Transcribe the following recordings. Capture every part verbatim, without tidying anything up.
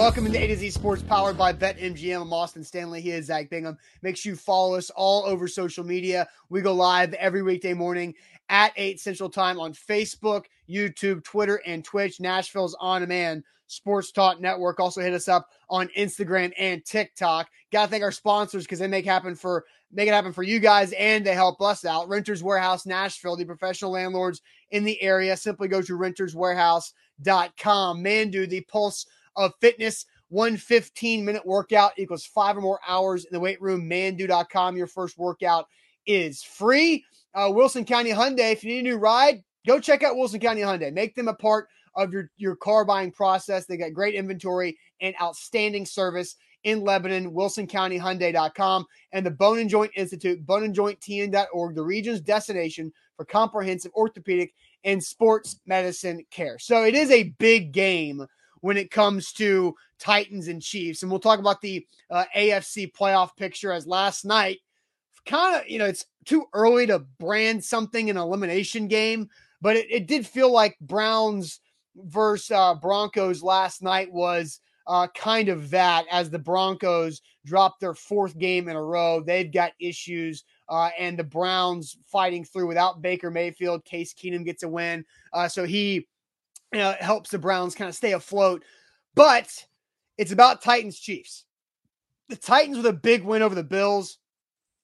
Welcome into A to Z Sports, powered by BetMGM. I'm Austin Stanley. He is Zach Bingham. Make sure you follow us all over social media. We go live every weekday morning at eight Central Time on Facebook, YouTube, Twitter, and Twitch. Nashville's On Demand Sports Talk Network. Also hit us up on Instagram and TikTok. Got to thank our sponsors because they make happen for make it happen for you guys, and they help us out. Renters Warehouse Nashville, the professional landlords in the area. Simply go to renters warehouse dot com. Mandū, the Pulse of Fitness, one fifteen-minute workout equals five or more hours in the weight room. Mandū dot com. Your first workout is free. Uh, Wilson County Hyundai, if you need a new ride, go check out Wilson County Hyundai. Make them a part of your, your car buying process. They got great inventory and outstanding service in Lebanon. Wilson County Hyundai dot com, and the Bone and Joint Institute, bone and joint t n dot org, the region's destination for comprehensive orthopedic and sports medicine care. So it is a big game when it comes to Titans and Chiefs. And we'll talk about the uh, A F C playoff picture, as last night, kind of, you know, it's too early to brand something an elimination game, but it, it did feel like Browns versus uh, Broncos last night was uh, kind of that, as the Broncos dropped their fourth game in a row. They've got issues. Uh, and the Browns fighting through without Baker Mayfield. Case Keenum gets a win. Uh, so he you know, helps the Browns kind of stay afloat. But it's about Titans Chiefs. The Titans, with a big win over the Bills,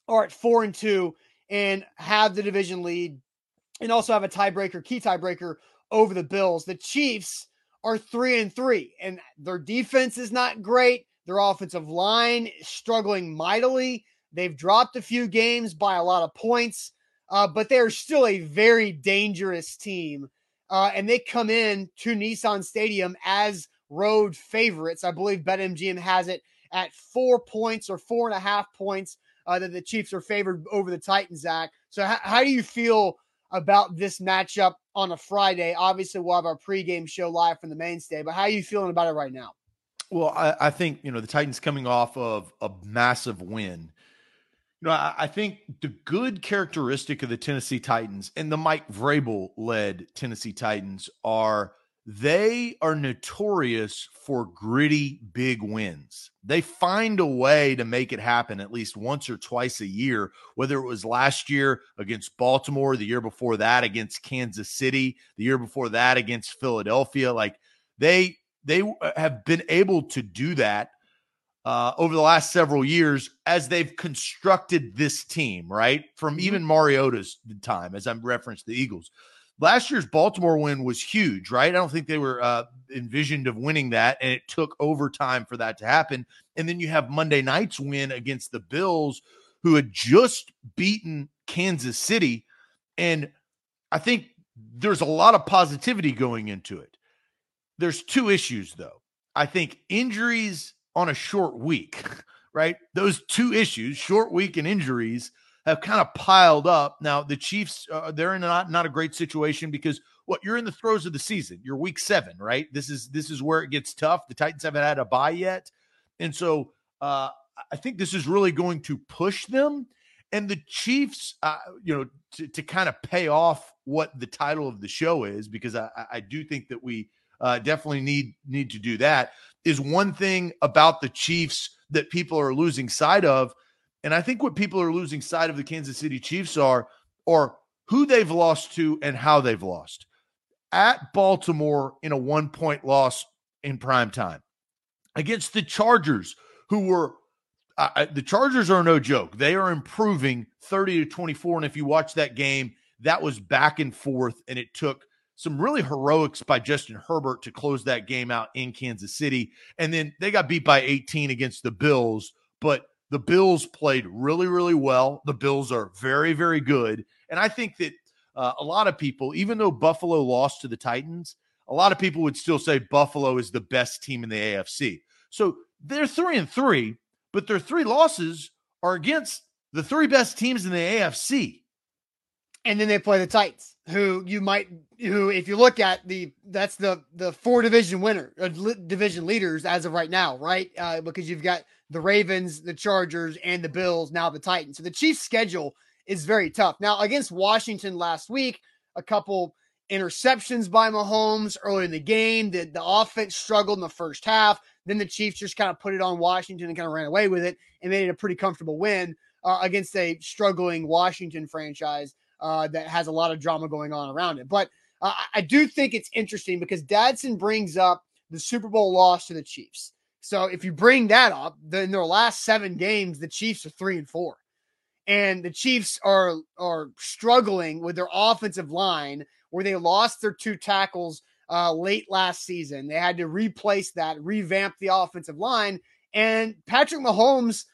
are at four and two and have the division lead, and also have a tiebreaker, key tiebreaker over the Bills. The Chiefs are three and three, and their defense is not great. Their offensive line is struggling mightily. They've dropped a few games by a lot of points, uh, but they're still a very dangerous team. Uh, and they come in to Nissan Stadium as road favorites. I believe BetMGM has it at four points or four and a half points uh, that the Chiefs are favored over the Titans, Zach. So h- how do you feel about this matchup on a Friday? Obviously, we'll have our pregame show live from the Mainstay, but how are you feeling about it right now? Well, I, I think, you know, the Titans coming off of a massive win. You know, I, I think the good characteristic of the Tennessee Titans and the Mike Vrabel-led Tennessee Titans are they are notorious for gritty big wins. They find a way to make it happen at least once or twice a year, whether it was last year against Baltimore, the year before that against Kansas City, the year before that against Philadelphia. Like they they have been able to do that Uh, over the last several years, as they've constructed this team, right? From even Mariota's time, as I referenced the Eagles. Last year's Baltimore win was huge, right? I don't think they were uh, envisioned of winning that, and it took overtime for that to happen. And then you have Monday night's win against the Bills, who had just beaten Kansas City. And I think there's a lot of positivity going into it. There's two issues, though. I think injuries on a short week, right? Those two issues, short week and injuries, have kind of piled up. Now the Chiefs, uh, they're in not, not a great situation because what you're in the throes of the season, you're week seven, right? This is, this is where it gets tough. The Titans haven't had a bye yet. And so uh, I think this is really going to push them, and the Chiefs, uh, you know, to, to kind of pay off what the title of the show is, because I, I do think that we uh, definitely need, need to do that. Is one thing about the Chiefs that people are losing sight of. And I think what people are losing sight of the Kansas City Chiefs are, or who they've lost to and how they've lost. At Baltimore in a one point loss in prime time, against the Chargers, who were uh, the Chargers are no joke. They are improving thirty to twenty-four. And if you watch that game, that was back and forth, and it took some really heroics by Justin Herbert to close that game out in Kansas City. And then they got beat by eighteen against the Bills, but the Bills played really, really well. The Bills are very, very good. And I think that uh, a lot of people, even though Buffalo lost to the Titans, a lot of people would still say Buffalo is the best team in the A F C. So they're three and three, but their three losses are against the three best teams in the A F C. And then they play the Titans, who you might, who if you look at the, that's the the four division winner, uh, li- division leaders as of right now, right? Uh, because you've got the Ravens, the Chargers, and the Bills, now the Titans. So the Chiefs' schedule is very tough. Now, against Washington last week, a couple interceptions by Mahomes early in the game. The, the offense struggled in the first half. Then the Chiefs just kind of put it on Washington and kind of ran away with it and made it a pretty comfortable win uh, against a struggling Washington franchise uh, that has a lot of drama going on around it. But uh, I do think it's interesting because Dadson brings up the Super Bowl loss to the Chiefs. So if you bring that up, then in their last seven games, the Chiefs are three and four. And the Chiefs are are struggling with their offensive line where they lost their two tackles uh, late last season. They had to replace that, revamp the offensive line. And Patrick Mahomes,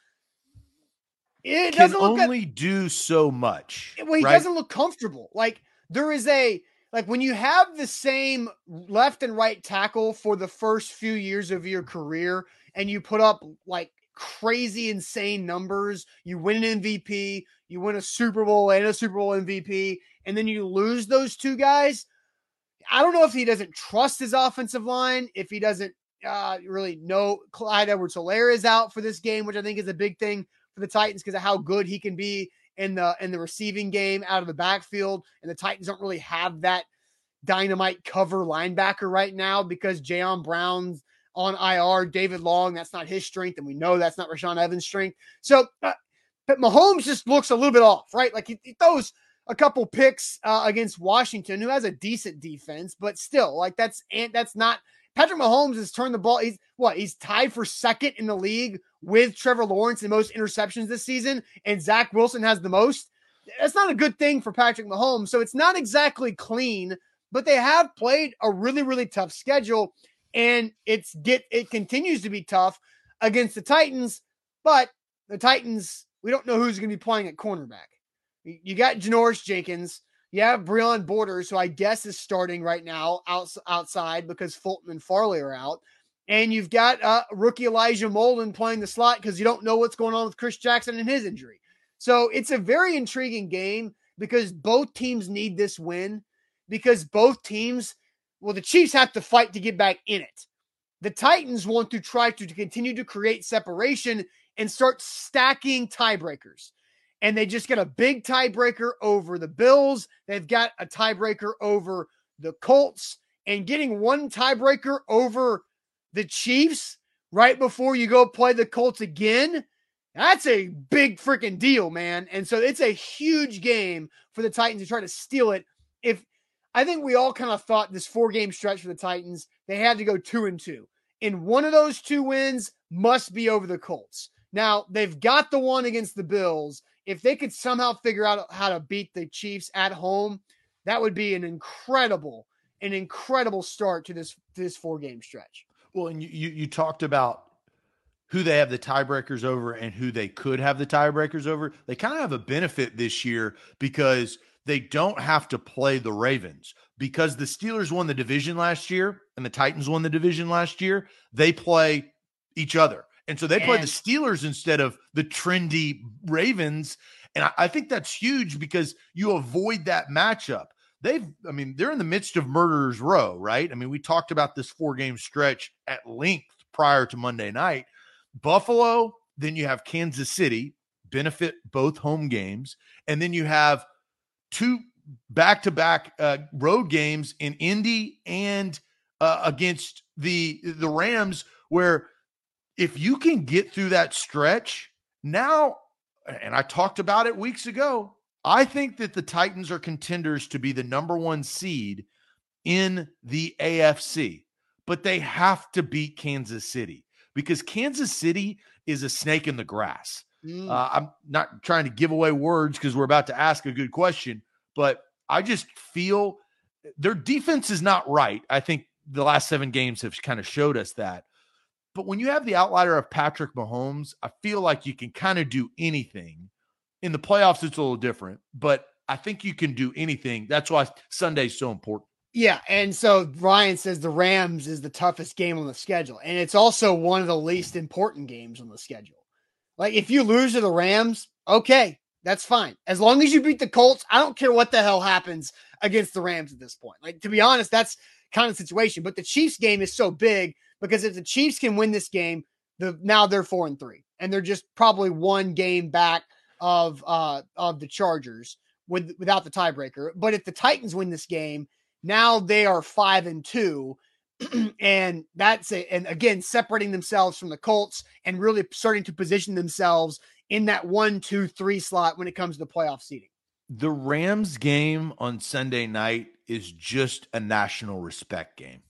it doesn't look can only do so much. Well, he right? doesn't look comfortable. Like there is a like when you have the same left and right tackle for the first few years of your career, and you put up like crazy, insane numbers. You win an M V P, you win a Super Bowl and a Super Bowl M V P, and then you lose those two guys. I don't know if he doesn't trust his offensive line, if he doesn't uh, really know Clyde Edwards-Helaire is out for this game, which I think is a big thing for the Titans because of how good he can be in the in the receiving game out of the backfield. And the Titans don't really have that dynamite cover linebacker right now because Jayon Brown's on I R, David Long, that's not his strength, and we know that's not Rashaan Evans' strength. So, uh, but Mahomes just looks a little bit off, right? Like he, he throws a couple picks uh, against Washington, who has a decent defense, but still, like that's and that's not Patrick Mahomes has turned the ball. He's what he's tied for second in the league with Trevor Lawrence in most interceptions this season, and Zach Wilson has the most. That's not a good thing for Patrick Mahomes. So it's not exactly clean, but they have played a really, really tough schedule. And it's get it continues to be tough against the Titans, but the Titans, we don't know who's going to be playing at cornerback. You got Janoris Jenkins. You have Breon Borders, who I guess is starting right now out, outside because Fulton and Farley are out. And you've got uh, rookie Elijah Molden playing the slot because you don't know what's going on with Chris Jackson and his injury. So it's a very intriguing game because both teams need this win because both teams – well, the Chiefs have to fight to get back in it. The Titans want to try to, to continue to create separation and start stacking tiebreakers. And they just got a big tiebreaker over the Bills. They've got a tiebreaker over the Colts. And getting one tiebreaker over the Chiefs right before you go play the Colts again, that's a big freaking deal, man. And so it's a huge game for the Titans to try to steal it. If I think we all kind of thought this four-game stretch for the Titans, they had to go two and two. And one of those two wins must be over the Colts. Now, they've got the one against the Bills. If they could somehow figure out how to beat the Chiefs at home, that would be an incredible, an incredible start to this, to this four-game stretch. Well, and you you talked about who they have the tiebreakers over and who they could have the tiebreakers over. They kind of have a benefit this year because – they don't have to play the Ravens because the Steelers won the division last year and the Titans won the division last year. They play each other. And so they and play the Steelers instead of the trendy Ravens. And I, I think that's huge because you avoid that matchup. They've, I mean, they're in the midst of murderer's row, right? I mean, we talked about this four game stretch at length prior to Monday night. Buffalo, then you have Kansas City, benefit both home games. And then you have two back-to-back uh, road games in Indy and uh, against the the Rams, where if you can get through that stretch now, and I talked about it weeks ago, I think that the Titans are contenders to be the number one seed in the A F C, but they have to beat Kansas City because Kansas City is a snake in the grass. Mm. Uh, I'm not trying to give away words because we're about to ask a good question, but I just feel their defense is not right. I think the last seven games have kind of showed us that. But when you have the outlier of Patrick Mahomes, I feel like you can kind of do anything. In the playoffs, it's a little different, but I think you can do anything. That's why Sunday's so important. Yeah, and so Ryan says the Rams is the toughest game on the schedule, and it's also one of the least important games on the schedule. Like, if you lose to the Rams, okay, that's fine. As long as you beat the Colts, I don't care what the hell happens against the Rams at this point. Like, to be honest, that's kind of the situation. But the Chiefs game is so big because if the Chiefs can win this game, the now they're four and three, and they're just probably one game back of uh, of the Chargers with, without the tiebreaker. But if the Titans win this game, Now they are five and two. And that's it. And again, separating themselves from the Colts and really starting to position themselves in that one, two, three slot when it comes to playoff seeding. The Rams game on Sunday night is just a national respect game.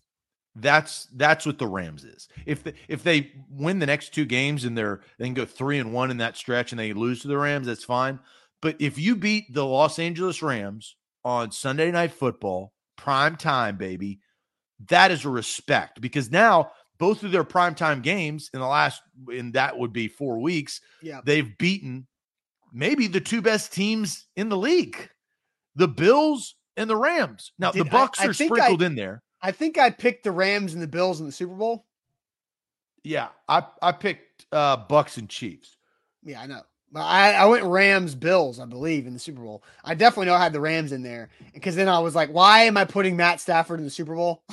That's that's what the Rams is. If the, if they win the next two games and they're they can go three and one in that stretch and they lose to the Rams, that's fine. But if you beat the Los Angeles Rams on Sunday Night Football, prime time, baby, that is a respect, because now both of their primetime games in the last, and that would be four weeks, yeah. they've beaten maybe the two best teams in the league, the Bills and the Rams. Now, Did the Bucks I, I are sprinkled I, in there. I think I picked the Rams and the Bills in the Super Bowl. Yeah, I, I picked uh, Bucks and Chiefs. Yeah, I know. I, I went Rams Bills, I believe, in the Super Bowl. I definitely know I had the Rams in there, because then I was like, why am I putting Matt Stafford in the Super Bowl?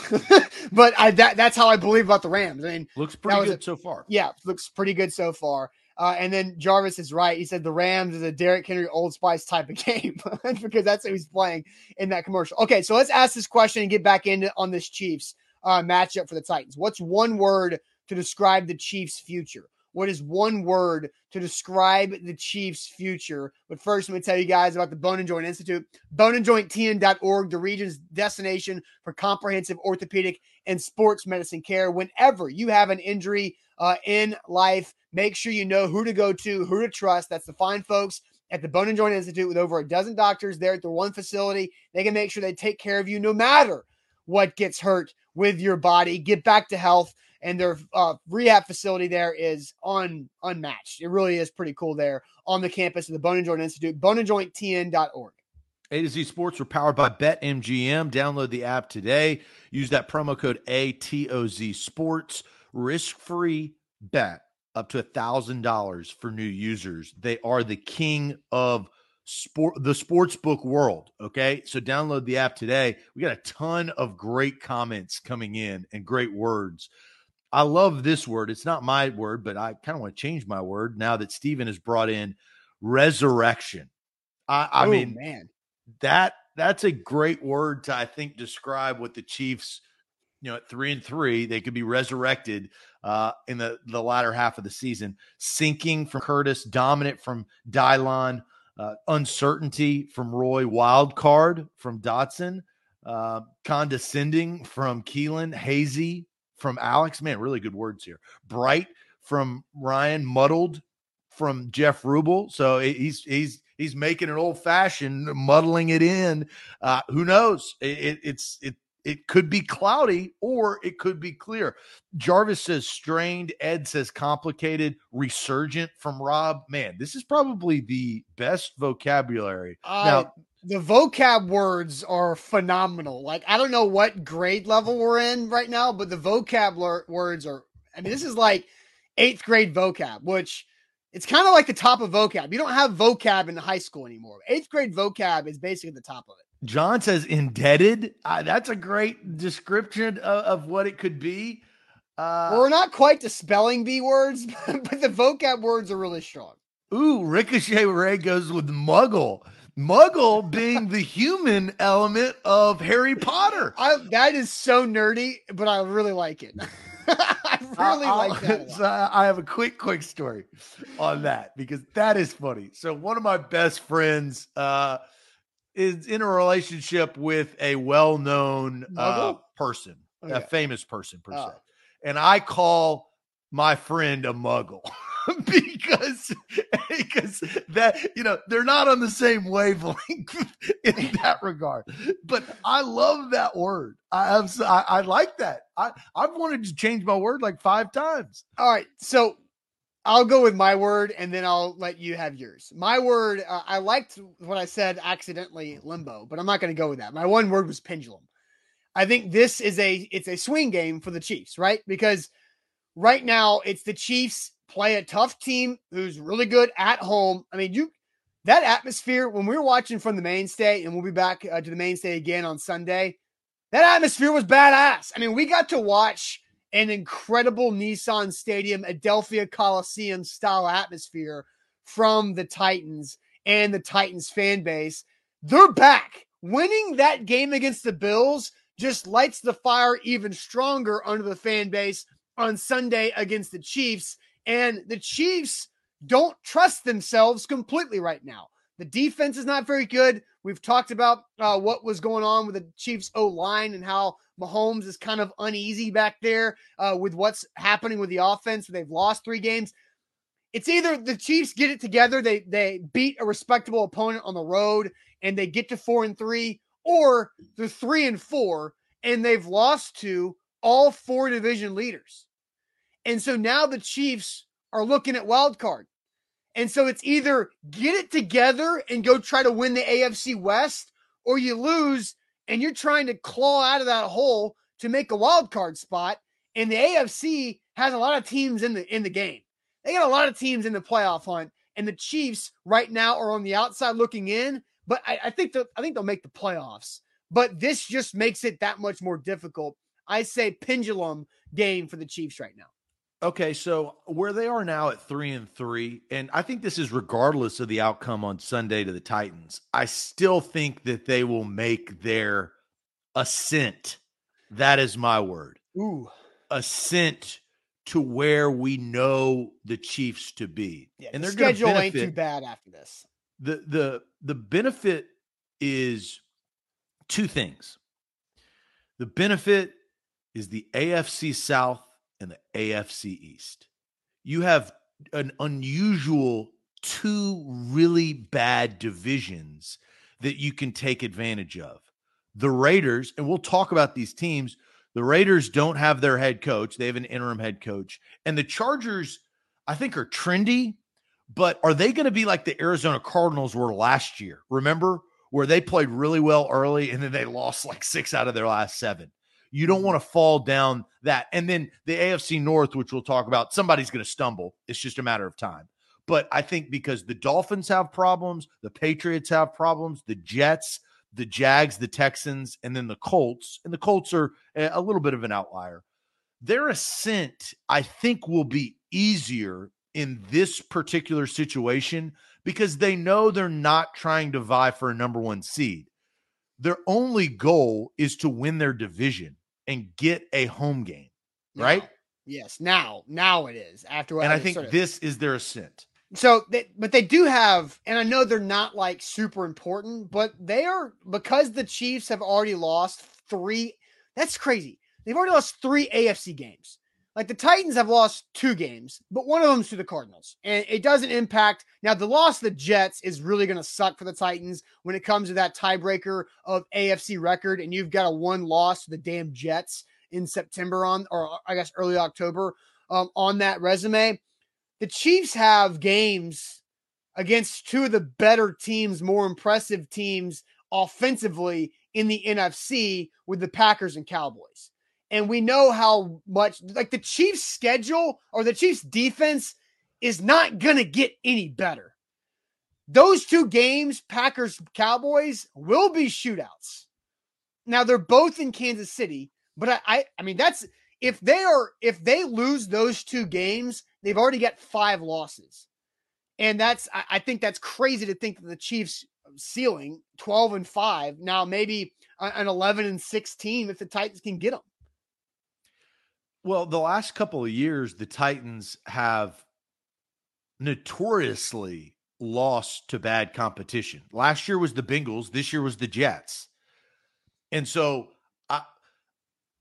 But I, that, that's how I believe about the Rams. I mean, looks pretty good a, so far. Yeah, looks pretty good so far. Uh, and then Jarvis is right. He said the Rams is a Derrick Henry Old Spice type of game, because that's who he's playing in that commercial. Okay, so let's ask this question and get back into on this Chiefs uh, matchup for the Titans. What's one word to describe the Chiefs' future? What is one word to describe the Chiefs' future? But first, let me tell you guys about the Bone and Joint Institute. bone and joint t n dot org, the region's destination for comprehensive orthopedic and sports medicine care. Whenever you have an injury uh, in life, make sure you know who to go to, who to trust. That's the fine folks at the Bone and Joint Institute, with over a dozen doctors there at the one facility. They can make sure they take care of you no matter what gets hurt with your body. Get back to health. And their uh, rehab facility there is un, unmatched. It really is pretty cool there on the campus of the Bone and Joint Institute, bone and joint t n dot org. A to Z Sports are powered by BetMGM. Download the app today. Use that promo code A T O Z Sports. Risk-free bet up to one thousand dollars for new users. They are the king of sport, the sportsbook world, okay? So download the app today. We got a ton of great comments coming in and great words. I love this word. It's not my word, but I kind of want to change my word now that Steven has brought in resurrection. I, I oh, mean, man, that that's a great word to, I think, describe what the Chiefs, you know, at three and three, they could be resurrected uh, in the, the latter half of the season. Sinking from Curtis, dominant from Dylon, uh, uncertainty from Roy, wild card from Dotson, uh, condescending from Keelan, hazy from Alex, man, really good words here. Bright from Ryan, muddled from Jeff Rubel. So he's he's he's making an old fashioned, muddling it in. Uh, who knows? It, it, it's it it could be cloudy or it could be clear. Jarvis says strained. Ed says complicated. Resurgent from Rob. Man, this is probably the best vocabulary. Uh, now, the vocab words are phenomenal. Like, I don't know what grade level we're in right now, but the vocab l- words are, I mean, this is like eighth grade vocab, which it's kind of like the top of vocab. You don't have vocab in high school anymore. Eighth grade vocab is basically the top of it. John says indebted. Uh, that's a great description of, of what it could be. Uh, well, we're not quite to spelling bee words, but the vocab words are really strong. Ooh, Ricochet Ray goes with muggle. Muggle being the human element of Harry Potter. I, that is so nerdy, but I really like it. I really I'll, like that. So I have a quick, quick story on that, because that is funny. So one of my best friends uh, is in a relationship with a well-known uh, person, okay. a famous person, per se. Oh. And I call my friend a muggle. Because, because that, you know, they're not on the same wavelength in that regard. But I love that word. I have, I, I like that. I, I've wanted to change my word like five times. All right. So I'll go with my word and then I'll let you have yours. My word, uh, I liked what I said accidentally, limbo, but I'm not going to go with that. My one word was pendulum. I think this is a, it's a swing game for the Chiefs, right? Because right now it's the Chiefs play a tough team who's really good at home. I mean, you that atmosphere, when we were watching from the Mainstay, and we'll be back uh, to the Mainstay again on Sunday, that atmosphere was badass. I mean, we got to watch an incredible Nissan Stadium, Adelphia Coliseum-style atmosphere from the Titans and the Titans fan base. They're back. winning that game against the Bills just lights the fire even stronger under the fan base on Sunday against the Chiefs. And the Chiefs don't trust themselves completely right now. The defense is not very good. We've talked about uh, what was going on with the Chiefs O-line and how Mahomes is kind of uneasy back there uh, with what's happening with the offense. They've lost three games. It's either the Chiefs get it together, they they beat a respectable opponent on the road, and they get to four and three, or they're three and four, and they've lost to all four division leaders. And so now the Chiefs are looking at wild card. And so it's either get it together and go try to win the A F C West, or you lose and you're trying to claw out of that hole to make a wild card spot. And the A F C has a lot of teams in the in the game. They got a lot of teams in the playoff hunt, and the Chiefs right now are on the outside looking in. But I, I think I think they'll make the playoffs. But this just makes it that much more difficult. I say pendulum game for the Chiefs right now. Okay, so where they are now at three and three, and I think this is regardless of the outcome on Sunday to the Titans, I still think that they will make their ascent. That is my word. Ooh. Ascent to where we know the Chiefs to be. Yeah, and the they're schedule ain't too bad after this. The the the benefit is two things. The benefit is the A F C South and the A F C East. You have an unusual two really bad divisions that you can take advantage of. The Raiders, and we'll talk about these teams, the Raiders don't have their head coach. They have an interim head coach. And the Chargers, I think, are trendy, but are they going to be like the Arizona Cardinals were last year? Remember, where they played really well early and then they lost like six out of their last seven. You don't want to fall down that. And then the A F C North, which we'll talk about, somebody's going to stumble. It's just a matter of time. But I think because the Dolphins have problems, the Patriots have problems, the Jets, the Jags, the Texans, and then the Colts, and the Colts are a little bit of an outlier. Their ascent, I think, will be easier in this particular situation because they know they're not trying to vie for a number one seed. Their only goal is to win their division and get a home game, now, right? Yes. Now, now it is. After what and I, I think sort of, this is their ascent. So, they, but they do have, and I know they're not like super important, but they are, because the Chiefs have already lost three. That's crazy. They've already lost three A F C games. Like the Titans have lost two games, but one of them's to the Cardinals, and it doesn't impact. Now, the loss to the Jets is really going to suck for the Titans when it comes to that tiebreaker of A F C record, and you've got a one loss to the damn Jets in September on, or I guess early October um, on that resume. The Chiefs have games against two of the better teams, more impressive teams offensively in the N F C with the Packers and Cowboys. And we know how much, like the Chiefs' schedule or the Chiefs' defense is not going to get any better. Those two games, Packers, Cowboys, will be shootouts. Now they're both in Kansas City, but I, I, I mean, that's if they are, if they lose those two games, they've already got five losses. And that's, I, I think that's crazy to think that the Chiefs ceiling twelve and five, now maybe an eleven and sixteen if the Titans can get them. Well, the last couple of years, the Titans have notoriously lost to bad competition. Last year was the Bengals. This year was the Jets. And so, I,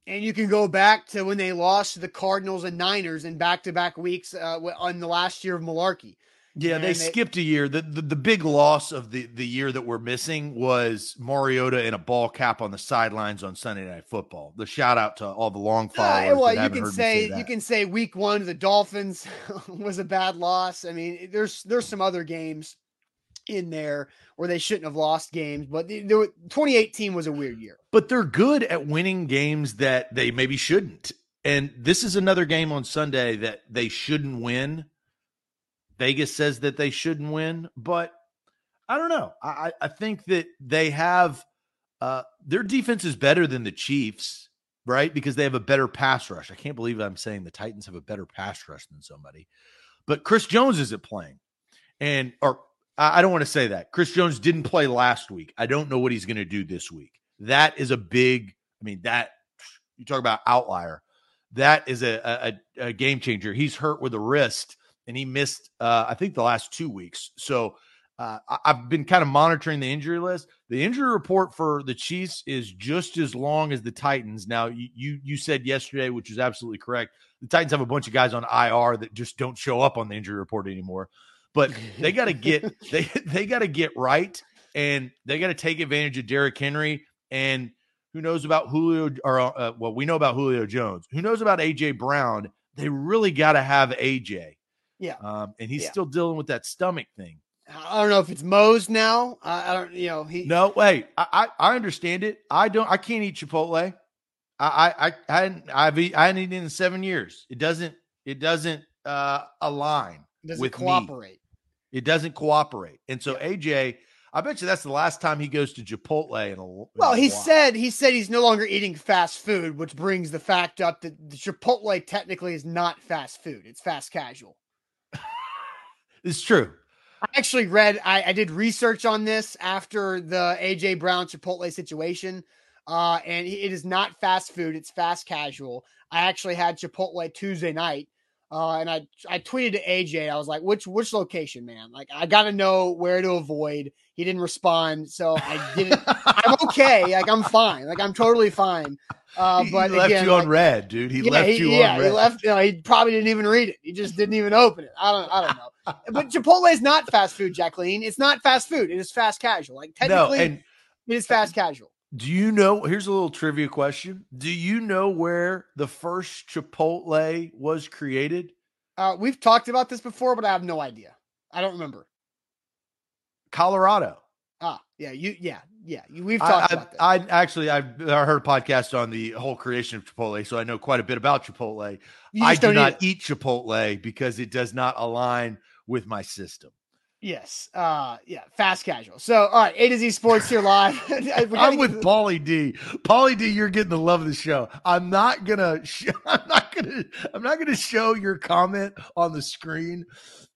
and you can go back to when they lost to the Cardinals and Niners in back-to-back weeks uh, on the last year of malarkey. Yeah, they, they skipped a year. The, the the big loss of the, the year that we're missing was Mariota in a ball cap on the sidelines on Sunday Night Football. The shout out to all the long followers. Uh, well, that you can say, say you can say week one, the Dolphins was a bad loss. I mean, there's there's some other games in there where they shouldn't have lost games, but they, they were, twenty eighteen was a weird year. But they're good at winning games that they maybe shouldn't. And this is another game on Sunday that they shouldn't win. Vegas says that they shouldn't win, but I don't know. I, I think that they have uh, their defense is better than the Chiefs, right? Because they have a better pass rush. I can't believe I'm saying the Titans have a better pass rush than somebody, but Chris Jones isn't playing, and or I don't want to say that. Chris Jones didn't play last week. I don't know what he's going to do this week. That is a big, I mean, that, you talk about outlier. That is a, a, a game changer. He's hurt with a wrist, and he missed, uh, I think, the last two weeks. So uh, I, I've been kind of monitoring the injury list. The injury report for the Chiefs is just as long as the Titans. Now, you you, you said yesterday, which is absolutely correct, the Titans have a bunch of guys on I R that just don't show up on the injury report anymore. But they got to get they they got to get right, and they got to take advantage of Derrick Henry. And who knows about Julio, or uh, well, we know about Julio Jones. Who knows about A J Brown? They really got to have A J. Yeah, um, and he's yeah. still dealing with that stomach thing. I don't know if it's Moe's now. I, I don't, you know, he. No, wait, I, I I understand it. I don't. I can't eat Chipotle. I I I hadn't I've eat, I hadn't eaten in seven years. It doesn't it doesn't uh, align. It doesn't with cooperate. Me. It doesn't cooperate, and so yeah. A J. I bet you that's the last time he goes to Chipotle. In a, in well, he a said he said he's no longer eating fast food, which brings the fact up that the Chipotle technically is not fast food; it's fast casual. It's true. I actually read, I, I did research on this after the A J Brown Chipotle situation, uh, and it is not fast food; it's fast casual. I actually had Chipotle Tuesday night. Uh, and I I tweeted to A J. I was like, which which location, man? Like, I got to know where to avoid. He didn't respond, so I didn't. I'm okay. Like, I'm fine. Like, I'm totally fine. Uh, but he left again, you on like, red, dude. He yeah, left he, you yeah, on red. He left. You know, he probably didn't even read it. He just didn't even open it. I don't. I don't know. But Chipotle is not fast food, Jacqueline. It's not fast food. It is fast casual. Like, technically, no, and, it is fast casual. Do you know, here's a little trivia question. Do you know where the first Chipotle was created? Uh, we've talked about this before, but I have no idea. I don't remember. Colorado. Ah, yeah. You, yeah, yeah. We've talked I, about that. I, I actually, I've, I heard a podcast on the whole creation of Chipotle. So I know quite a bit about Chipotle. I do not eat Chipotle because it does not align with my system. Yes. Uh, yeah. Fast casual. So, all right. A to Z Sports here live. I'm with the- Paulie D. Paulie D, you're getting the love of the show. I'm not gonna. Sh- I'm not gonna. I'm not gonna show your comment on the screen,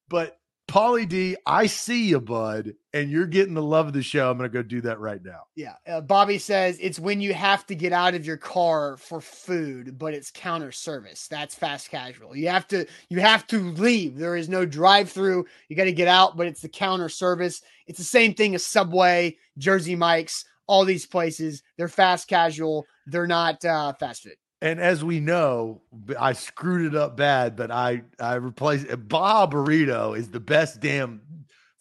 but Paulie D, I see you, bud, and you're getting the love of the show. I'm gonna go do that right now. Yeah. Uh, Bobby says it's when you have to get out of your car for food, but it's counter service. That's fast casual. You have to you have to leave. There is no drive-through. You got to get out, but it's the counter service. It's the same thing as Subway, Jersey Mike's, all these places. They're fast casual. They're not uh, fast food. And as we know, I screwed it up bad, but I, I replaced it. Bob Burrito is the best damn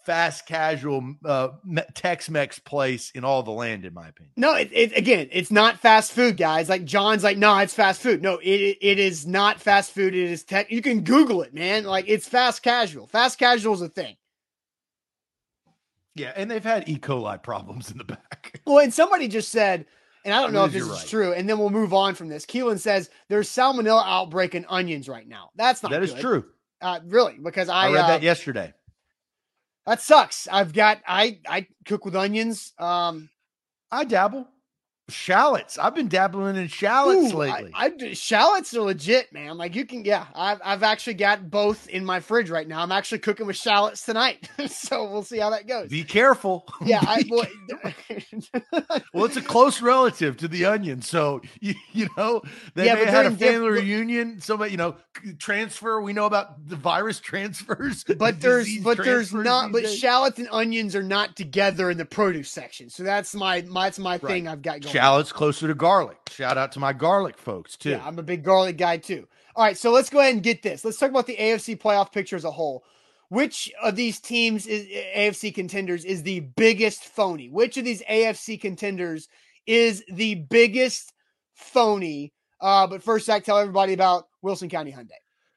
fast casual uh, Tex-Mex place in all the land, in my opinion. No, it, it, again, it's not fast food, guys. Like John's like, no, it's fast food. No, it it is not fast food. It is tech. You can Google it, man. Like, it's fast casual. Fast casual is a thing. Yeah, and they've had E. coli problems in the back. Well, and somebody just said, and I don't know if this is true, and then we'll move on from this. Keelan says there's salmonella outbreak in onions right now. That's not good. That is true. Uh, really, because I, I read uh, that yesterday. That sucks. I've got, I, I cook with onions. Um, I dabble. Shallots. I've been dabbling in shallots ooh, lately. I, I, shallots are legit, man. Like, you can, yeah, I've, I've actually got both in my fridge right now. I'm actually cooking with shallots tonight. So we'll see how that goes. Be careful. Yeah. Be I, well, well, it's a close relative to the onion. So, you, you know, they yeah, may have had a family diff- reunion, somebody, you know, transfer. We know about the virus transfers, but there's, but there's not, but days. Shallots and onions are not together in the produce section. So that's my, my that's my right. thing I've got going. Shallots closer to garlic. Shout out to my garlic folks, too. Yeah, I'm a big garlic guy, too. All right, so let's go ahead and get this. Let's talk about the A F C playoff picture as a whole. Which of these teams, is A F C contenders, is the biggest phony? Which of these A F C contenders is the biggest phony? Uh, but first, Zach, tell everybody about Wilson County Hyundai.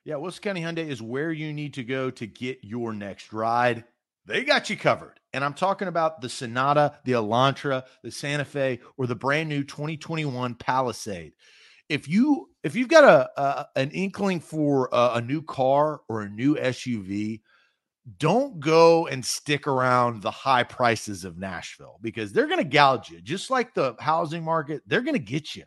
Yeah, Wilson County Hyundai is where you need to go to get your next ride. They got you covered. And I'm talking about the Sonata, the Elantra, the Santa Fe, or the brand new twenty twenty-one Palisade. If you if you've got a, a an inkling for a, a new car or a new S U V, don't go and stick around the high prices of Nashville, because they're going to gouge you. Just like the housing market, they're going to get you.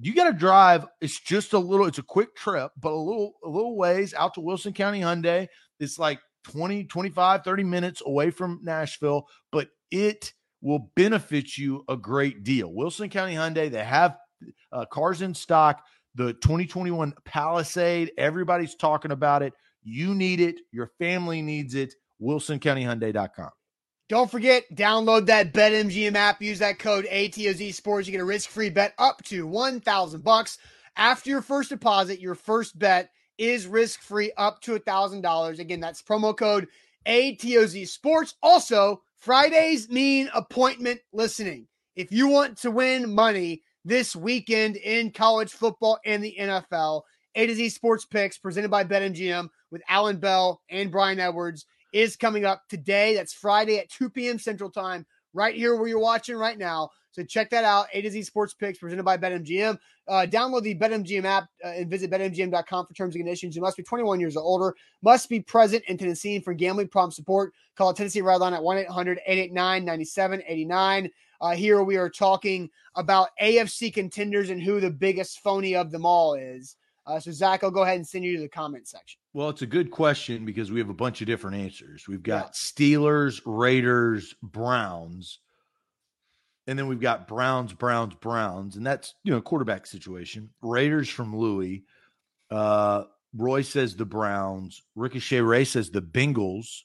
You got to drive. It's just a little. It's a quick trip, but a little a little ways out to Wilson County Hyundai. It's like twenty, twenty-five, thirty minutes away from Nashville, but it will benefit you a great deal. Wilson County Hyundai, they have uh, cars in stock, the twenty twenty-one Palisade. Everybody's talking about it. You need it. Your family needs it. Wilson County Hyundai dot com. Don't forget, download that BetMGM app. Use that code A T O Z Sports. You get a risk-free bet up to one thousand dollars. After your first deposit, your first bet is risk-free up to one thousand dollars. Again, that's promo code A T O Z Sports. Also, Fridays mean appointment listening. If you want to win money this weekend in college football and the N F L, A to Z Sports Picks presented by BetMGM with Alan Bell and Brian Edwards is coming up today. That's Friday at two p.m. Central Time, right here where you're watching right now. So check that out, A to Z Sports Picks presented by BetMGM. Uh, download the BetMGM app uh, and visit Bet M G M dot com for terms and conditions. You must be twenty-one years or older. Must be present in Tennessee. And for gambling problem support, call Tennessee Redline at one eight hundred, eight eight nine, nine seven eight nine. Uh, here we are talking about A F C contenders and who the biggest phony of them all is. Uh, so, Zach, I'll go ahead and send you to the comment section. Well, it's a good question because we have a bunch of different answers. We've got yeah. Steelers, Raiders, Browns. And then we've got Browns, Browns, Browns, and that's, you know, quarterback situation. Raiders from Louie. Uh, Roy says the Browns. Ricochet Ray says the Bengals.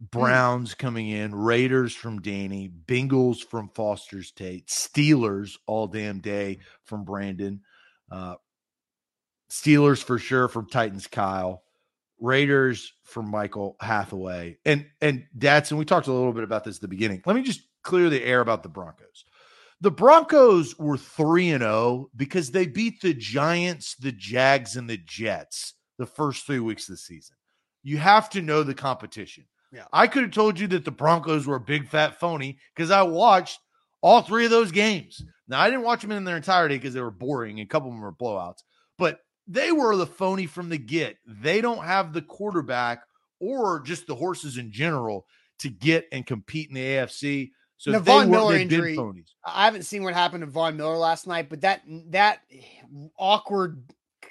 Browns mm. coming in. Raiders from Danny. Bengals from Foster's Tate. Steelers all damn day from Brandon. Uh, Steelers for sure from Titans Kyle. Raiders from Michael Hathaway. And, and Datsun, we talked a little bit about this at the beginning. Let me just clear the air about the Broncos. The Broncos were three and oh because they beat the Giants, the Jags, and the Jets the first three weeks of the season. You have to know the competition. Yeah. I could have told you that the Broncos were a big fat phony because I watched all three of those games. Now, I didn't watch them in their entirety because they were boring. A couple of them were blowouts, but they were the phony from the get. They don't have the quarterback or just the horses in general to get and compete in the A F C. So the Von Miller injury, I haven't seen what happened to Von Miller last night, but that that awkward,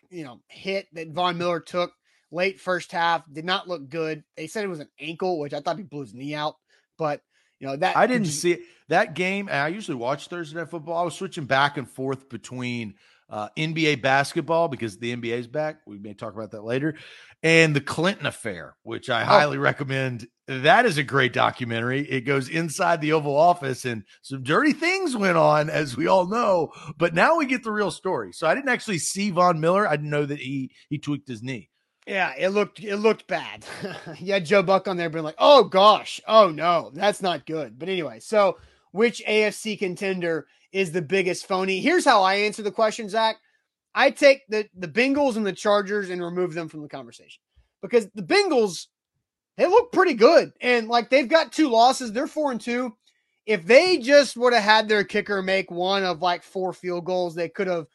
you know, hit that Von Miller took late first half did not look good. They said it was an ankle, which I thought he blew his knee out, but you know that I didn't see it. That game. And I usually watch Thursday Night Football. I was switching back and forth between uh, N B A basketball because the N B A is back. We may talk about that later, and the Clinton affair, which I oh. highly recommend. That is a great documentary. It goes inside the Oval Office and some dirty things went on, as we all know, but now we get the real story. So I didn't actually see Von Miller. I didn't know that he, he tweaked his knee. Yeah. It looked, it looked bad. You had Joe Buck on there being like, oh gosh. Oh no, that's not good. But anyway, so which A F C contender is the biggest phony? Here's how I answer the question, Zach. I take the, the Bengals and the Chargers and remove them from the conversation because the Bengals, they look pretty good. And like, they've got two losses. They're four and two. If they just would have had their kicker make one of like four field goals, they could have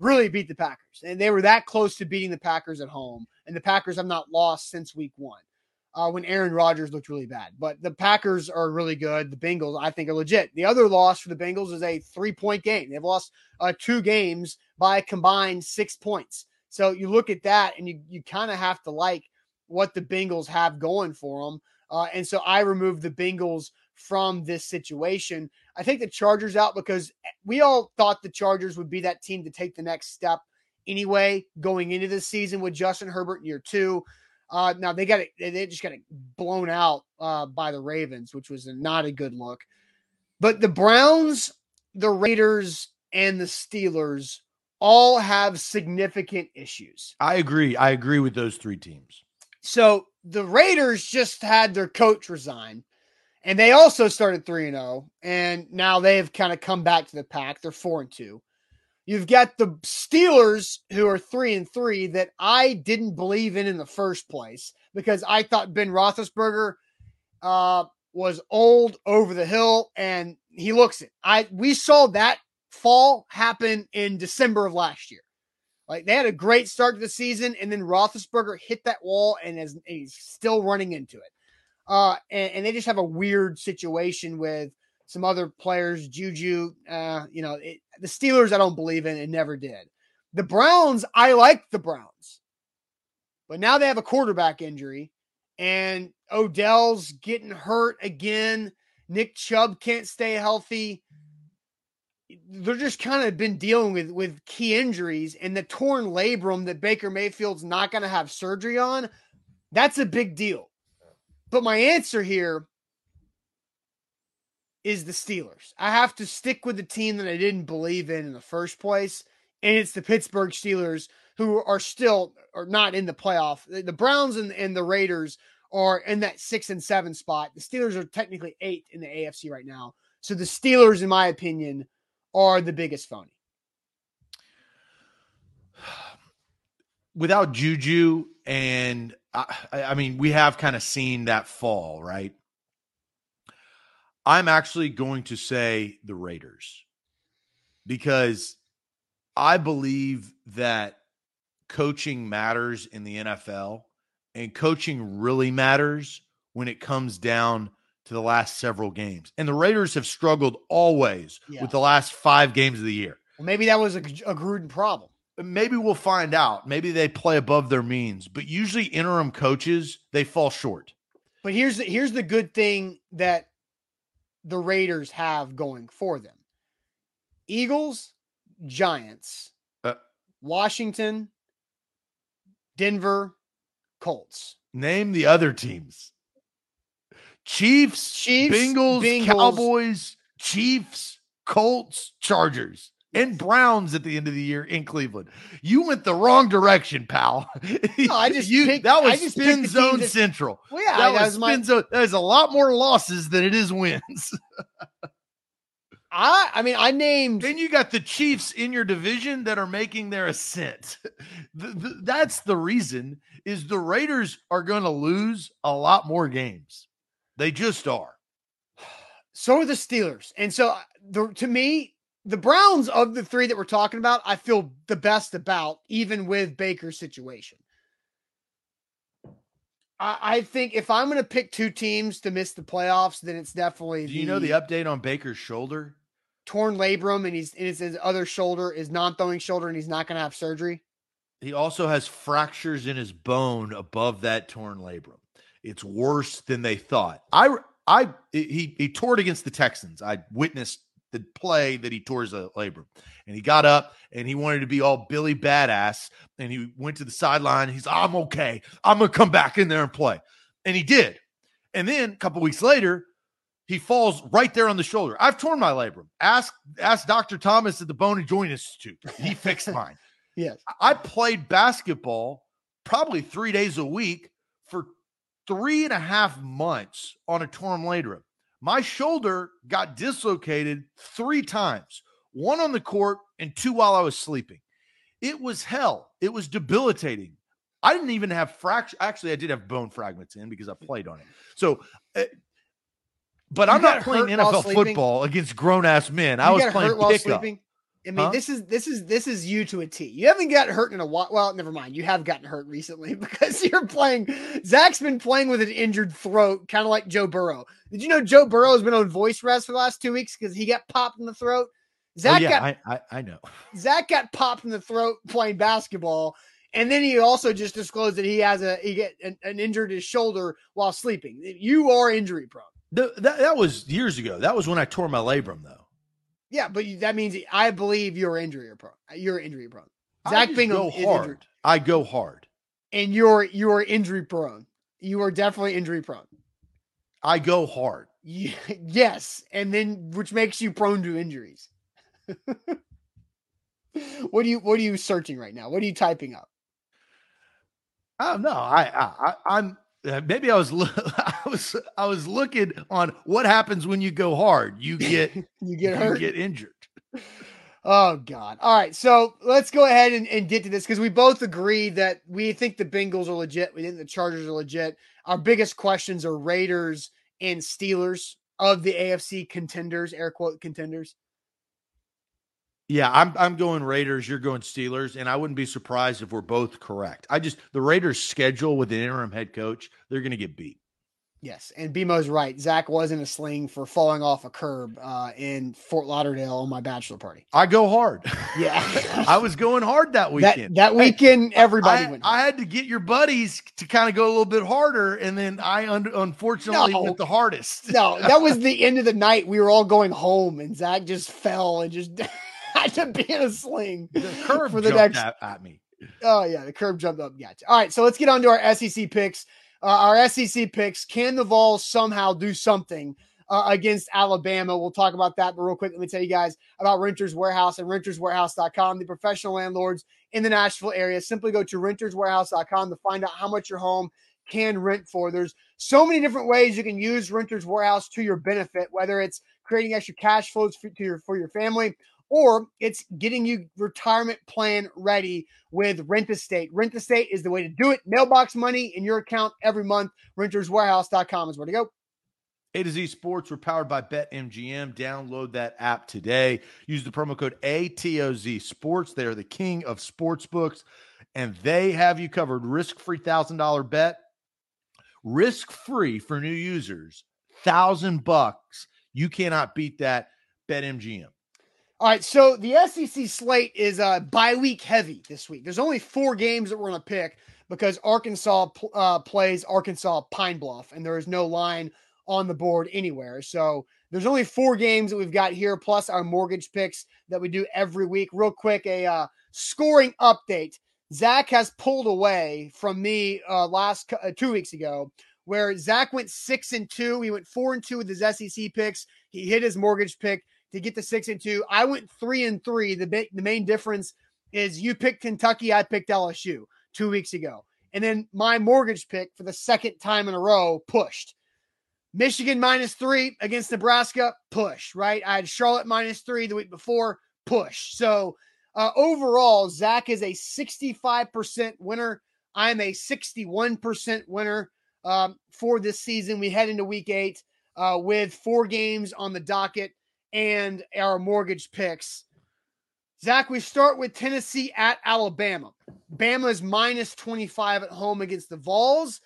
really beat the Packers. And they were that close to beating the Packers at home. And the Packers have not lost since week one uh, when Aaron Rodgers looked really bad. But the Packers are really good. The Bengals, I think, are legit. The other loss for the Bengals is a three-point game. They've lost uh, two games by a combined six points. So you look at that and you, you kind of have to like what the Bengals have going for them. Uh, and so I removed the Bengals from this situation. I take the Chargers out because we all thought the Chargers would be that team to take the next step anyway, going into the season with Justin Herbert in year two. Uh, now they got it. They just got blown out uh, by the Ravens, which was not a good look, but the Browns, the Raiders, and the Steelers all have significant issues. I agree. I agree with those three teams. So the Raiders just had their coach resign, and they also started three and oh, and now they've kind of come back to the pack. They're four and two. You've got the Steelers, who are three and three, that I didn't believe in in the first place because I thought Ben Roethlisberger uh, was old, over the hill, and he looks it. I we saw that fall happen in December of last year. Like they had a great start to the season, and then Roethlisberger hit that wall, and is, he's still running into it. Uh, and, and they just have a weird situation with some other players. Juju, uh, you know, it, the Steelers I don't believe in, and never did. The Browns, I like the Browns, but now they have a quarterback injury, and Odell's getting hurt again. Nick Chubb can't stay healthy. They're just kind of been dealing with, with key injuries, and the torn labrum that Baker Mayfield's not going to have surgery on, that's a big deal. But my answer here is the Steelers. I have to stick with the team that I didn't believe in in the first place, and it's the Pittsburgh Steelers, who are still are not in the playoff. The Browns and, and the Raiders are in that six and seven spot. The Steelers are technically eight in the A F C right now. So the Steelers, in my opinion, are the biggest phony. Without Juju, and I, I mean, we have kind of seen that fall, right? I'm actually going to say the Raiders, because I believe that coaching matters in the N F L, and coaching really matters when it comes down to the last several games. And the Raiders have struggled always yeah. with the last five games of the year. Well, maybe that was a, a Gruden problem. Maybe we'll find out. Maybe they play above their means, but usually interim coaches, they fall short. But here's the, here's the good thing that the Raiders have going for them. Eagles, Giants, uh, Washington, Denver, Colts. Name the other teams. Chiefs, Chiefs Bengals, Bengals, Cowboys, Chiefs, Colts, Chargers, and Browns at the end of the year in Cleveland. You went the wrong direction, pal. No, I just you, picked, that was I just spin zone that, central. Well, yeah, that, that was, was my, spin zone. There's a lot more losses than it is wins. I, I mean, I named. Then you got the Chiefs in your division that are making their ascent. The, the, that's the reason is the Raiders are going to lose a lot more games. They just are. So are the Steelers. And so the, to me, the Browns of the three that we're talking about, I feel the best about, even with Baker's situation. I, I think if I'm going to pick two teams to miss the playoffs, then it's definitely. Do you the, know the update on Baker's shoulder? Torn labrum, and he's and it's his other shoulder, his non-throwing shoulder, and he's not going to have surgery. He also has fractures in his bone above that torn labrum. It's worse than they thought. I, I, he, he tore it against the Texans. I witnessed the play that he tore his labrum, and he got up and he wanted to be all Billy badass. And he went to the sideline. He's, I'm okay. I'm going to come back in there and play. And he did. And then a couple weeks later, he falls right there on the shoulder. I've torn my labrum. Ask, ask Doctor Thomas at the Bone and Joint Institute. He fixed mine. Yes. I played basketball probably three days a week for three and a half months on a torn labrum. My shoulder got dislocated three times, one on the court and two while I was sleeping. It was hell. It was debilitating. I didn't even have fracture. Actually, I did have bone fragments in because I played on it. So, uh, but you I'm not playing N F L football against grown ass men. You I was playing pickup. I mean, huh? this is this is this is you to a T. You haven't got hurt in a while. Well, never mind. You have gotten hurt recently because you're playing. Zach's been playing with an injured throat, kind of like Joe Burrow. Did you know Joe Burrow has been on voice rest for the last two weeks because he got popped in the throat? Zach oh, yeah, got. I, I, I know. Zach got popped in the throat playing basketball, and then he also just disclosed that he has a he get an, an injured his shoulder while sleeping. You are injury prone. The, that that was years ago. That was when I tore my labrum, though. Yeah, but that means I believe you're injury prone. You're injury prone. Zach Bingham is hard. Injured. I go hard, and you're you're injury prone. You are definitely injury prone. I go hard. Yeah, yes, and then which makes you prone to injuries. What do you What are you searching right now? What are you typing up? Oh no, I, I, I I'm. Maybe I was I was I was looking on what happens when you go hard. You get you get hurt, you get injured. Oh God! All right, so let's go ahead and, and get to this because we both agree that we think the Bengals are legit. We think the Chargers are legit. Our biggest questions are Raiders and Steelers of the A F C contenders, air quote contenders. Yeah, I'm I'm going Raiders, you're going Steelers, and I wouldn't be surprised if we're both correct. I just, the Raiders' schedule with an interim head coach, they're going to get beat. Yes, and B M O's right. Zach was in a sling for falling off a curb uh, in Fort Lauderdale on my bachelor party. I go hard. Yeah. I was going hard that weekend. That, that weekend, hey, everybody I, went. Hard. I had to get your buddies to kind of go a little bit harder, and then I un- unfortunately no, went the hardest. No, that was the end of the night. We were all going home, and Zach just fell and just had to be in a sling. The curb for the jumped next... at, at me. Oh, yeah, the curb jumped up. Gotcha. All right, so let's get on to our S E C picks. Uh, our S E C picks, can the Vols somehow do something uh, against Alabama? We'll talk about that, but real quick, let me tell you guys about Renters Warehouse and renters warehouse dot com, the professional landlords in the Nashville area. Simply go to renters warehouse dot com to find out how much your home can rent for. There's so many different ways you can use Renters Warehouse to your benefit, whether it's creating extra cash flows for, to your, for your family, or it's getting you retirement plan ready with Rent Estate. Rent Estate is the way to do it. Mailbox money in your account every month. renters warehouse dot com is where to go. A to Z Sports, we're powered by BetMGM. Download that app today. Use the promo code A T O Z Sports. They are the king of sports books, and they have you covered. Risk-free one thousand dollars bet. Risk-free for new users. one thousand bucks. You cannot beat that. BetMGM. All right, so the S E C slate is uh, bye-week heavy this week. There's only four games that we're going to pick because Arkansas uh, plays Arkansas Pine Bluff, and there is no line on the board anywhere. So there's only four games that we've got here, plus our mortgage picks that we do every week. Real quick, a uh, scoring update. Zach has pulled away from me uh, last uh, two weeks ago, where Zach went six and two. He went four and two with his S E C picks. He hit his mortgage pick to get to six and two. I went three and three. The big, the main difference is you picked Kentucky. I picked L S U two weeks ago. And then my mortgage pick for the second time in a row pushed. Michigan minus three against Nebraska, push, right? I had Charlotte minus three the week before, push. So uh, overall, Zach is a sixty-five percent winner. I'm a sixty-one percent winner um, for this season. We head into week eight uh, with four games on the docket and our mortgage picks. Zach, we start with Tennessee at Alabama. Bama's minus twenty-five at home against the Vols.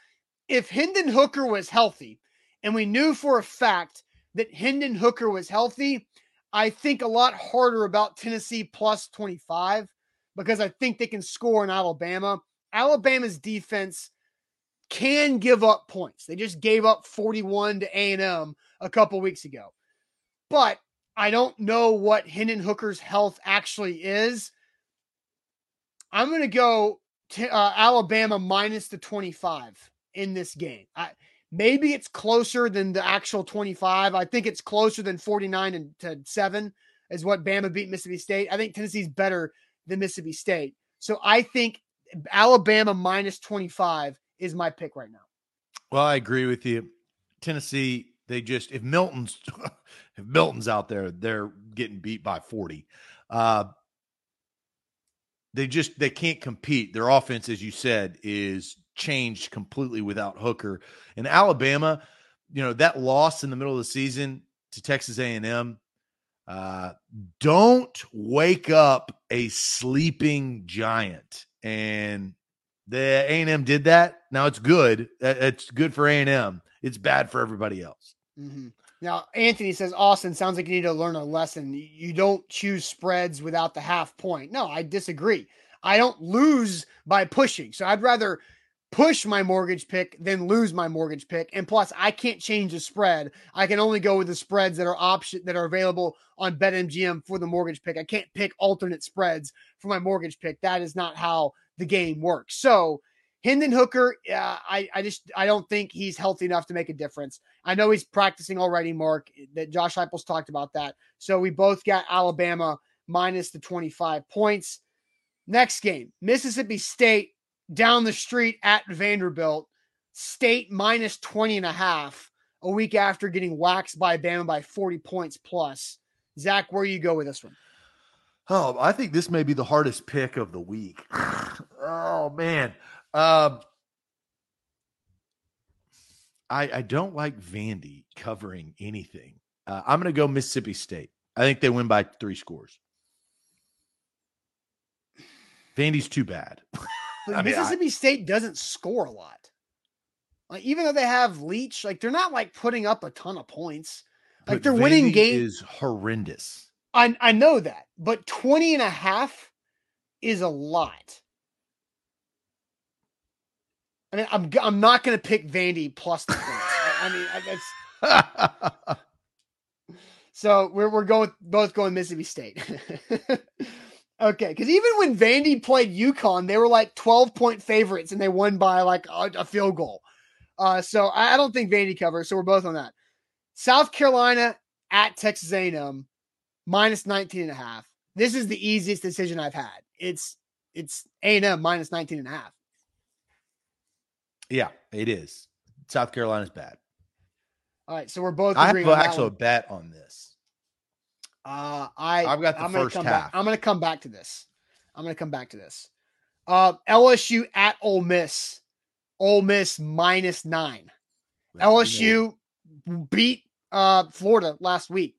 If Hendon Hooker was healthy, and we knew for a fact that Hendon Hooker was healthy, I think a lot harder about Tennessee plus twenty-five because I think they can score in Alabama. Alabama's defense can give up points. They just gave up forty-one to A and M a couple weeks ago. But I don't know what Hendon Hooker's health actually is. I'm going to go to, uh, Alabama minus the twenty-five in this game. I, maybe it's closer than the actual twenty-five. I think it's closer than forty-nine and to seven is what Bama beat Mississippi State. I think Tennessee's better than Mississippi State. So I think Alabama minus twenty-five is my pick right now. Well, I agree with you. Tennessee, they just, if Milton's if Milton's out there, they're getting beat by forty. Uh, they just, they can't compete. Their offense, as you said, is changed completely without Hooker. And Alabama, you know, that loss in the middle of the season to Texas A and M, uh, don't wake up a sleeping giant. And the A and M did that. Now it's good. It's good for A and M. It's bad for everybody else. Mm-hmm. Now, Anthony says, Austin, sounds like you need to learn a lesson. You don't choose spreads without the half point. No, I disagree. I don't lose by pushing. So I'd rather push my mortgage pick than lose my mortgage pick. And plus, I can't change the spread. I can only go with the spreads that are option that are available on BetMGM for the mortgage pick. I can't pick alternate spreads for my mortgage pick. That is not how the game works. So Hendon Hooker, uh, I, I just I don't think he's healthy enough to make a difference. I know he's practicing already, Mark, that Josh Heupel's talked about that. So we both got Alabama minus the twenty-five points. Next game, Mississippi State down the street at Vanderbilt. State minus twenty and a half a week after getting waxed by Bama by forty points plus. Zach, where you go with this one? Oh, I think this may be the hardest pick of the week. Oh, man. Um, I I don't like Vandy covering anything. Uh, I'm going to go Mississippi State. I think they win by three scores. Vandy's too bad. Mississippi mean, I, State doesn't score a lot. Like, even though they have Leach, like they're not like putting up a ton of points. Like but they're Vandy winning games is horrendous. I I know that, but twenty and a half is a lot. I mean, I'm I'm not going to pick Vandy plus the points. I, I mean, that's. So we're we're going both going Mississippi State. Okay, because even when Vandy played UConn, they were like twelve point favorites and they won by like a, a field goal. Uh, so I, I don't think Vandy covers. So we're both on that. South Carolina at Texas A and M minus nineteen and a half. This is the easiest decision I've had. It's it's A and M minus nineteen and a half. Yeah, it is. South Carolina's bad. All right, so we're both agreeing I have on actually a bet on this. Uh, I, I've got the I'm first gonna half. Back. I'm going to come back to this. I'm going to come back to this. Uh, L S U at Ole Miss. Ole Miss minus nine. Well, L S U you know. beat uh, Florida last week.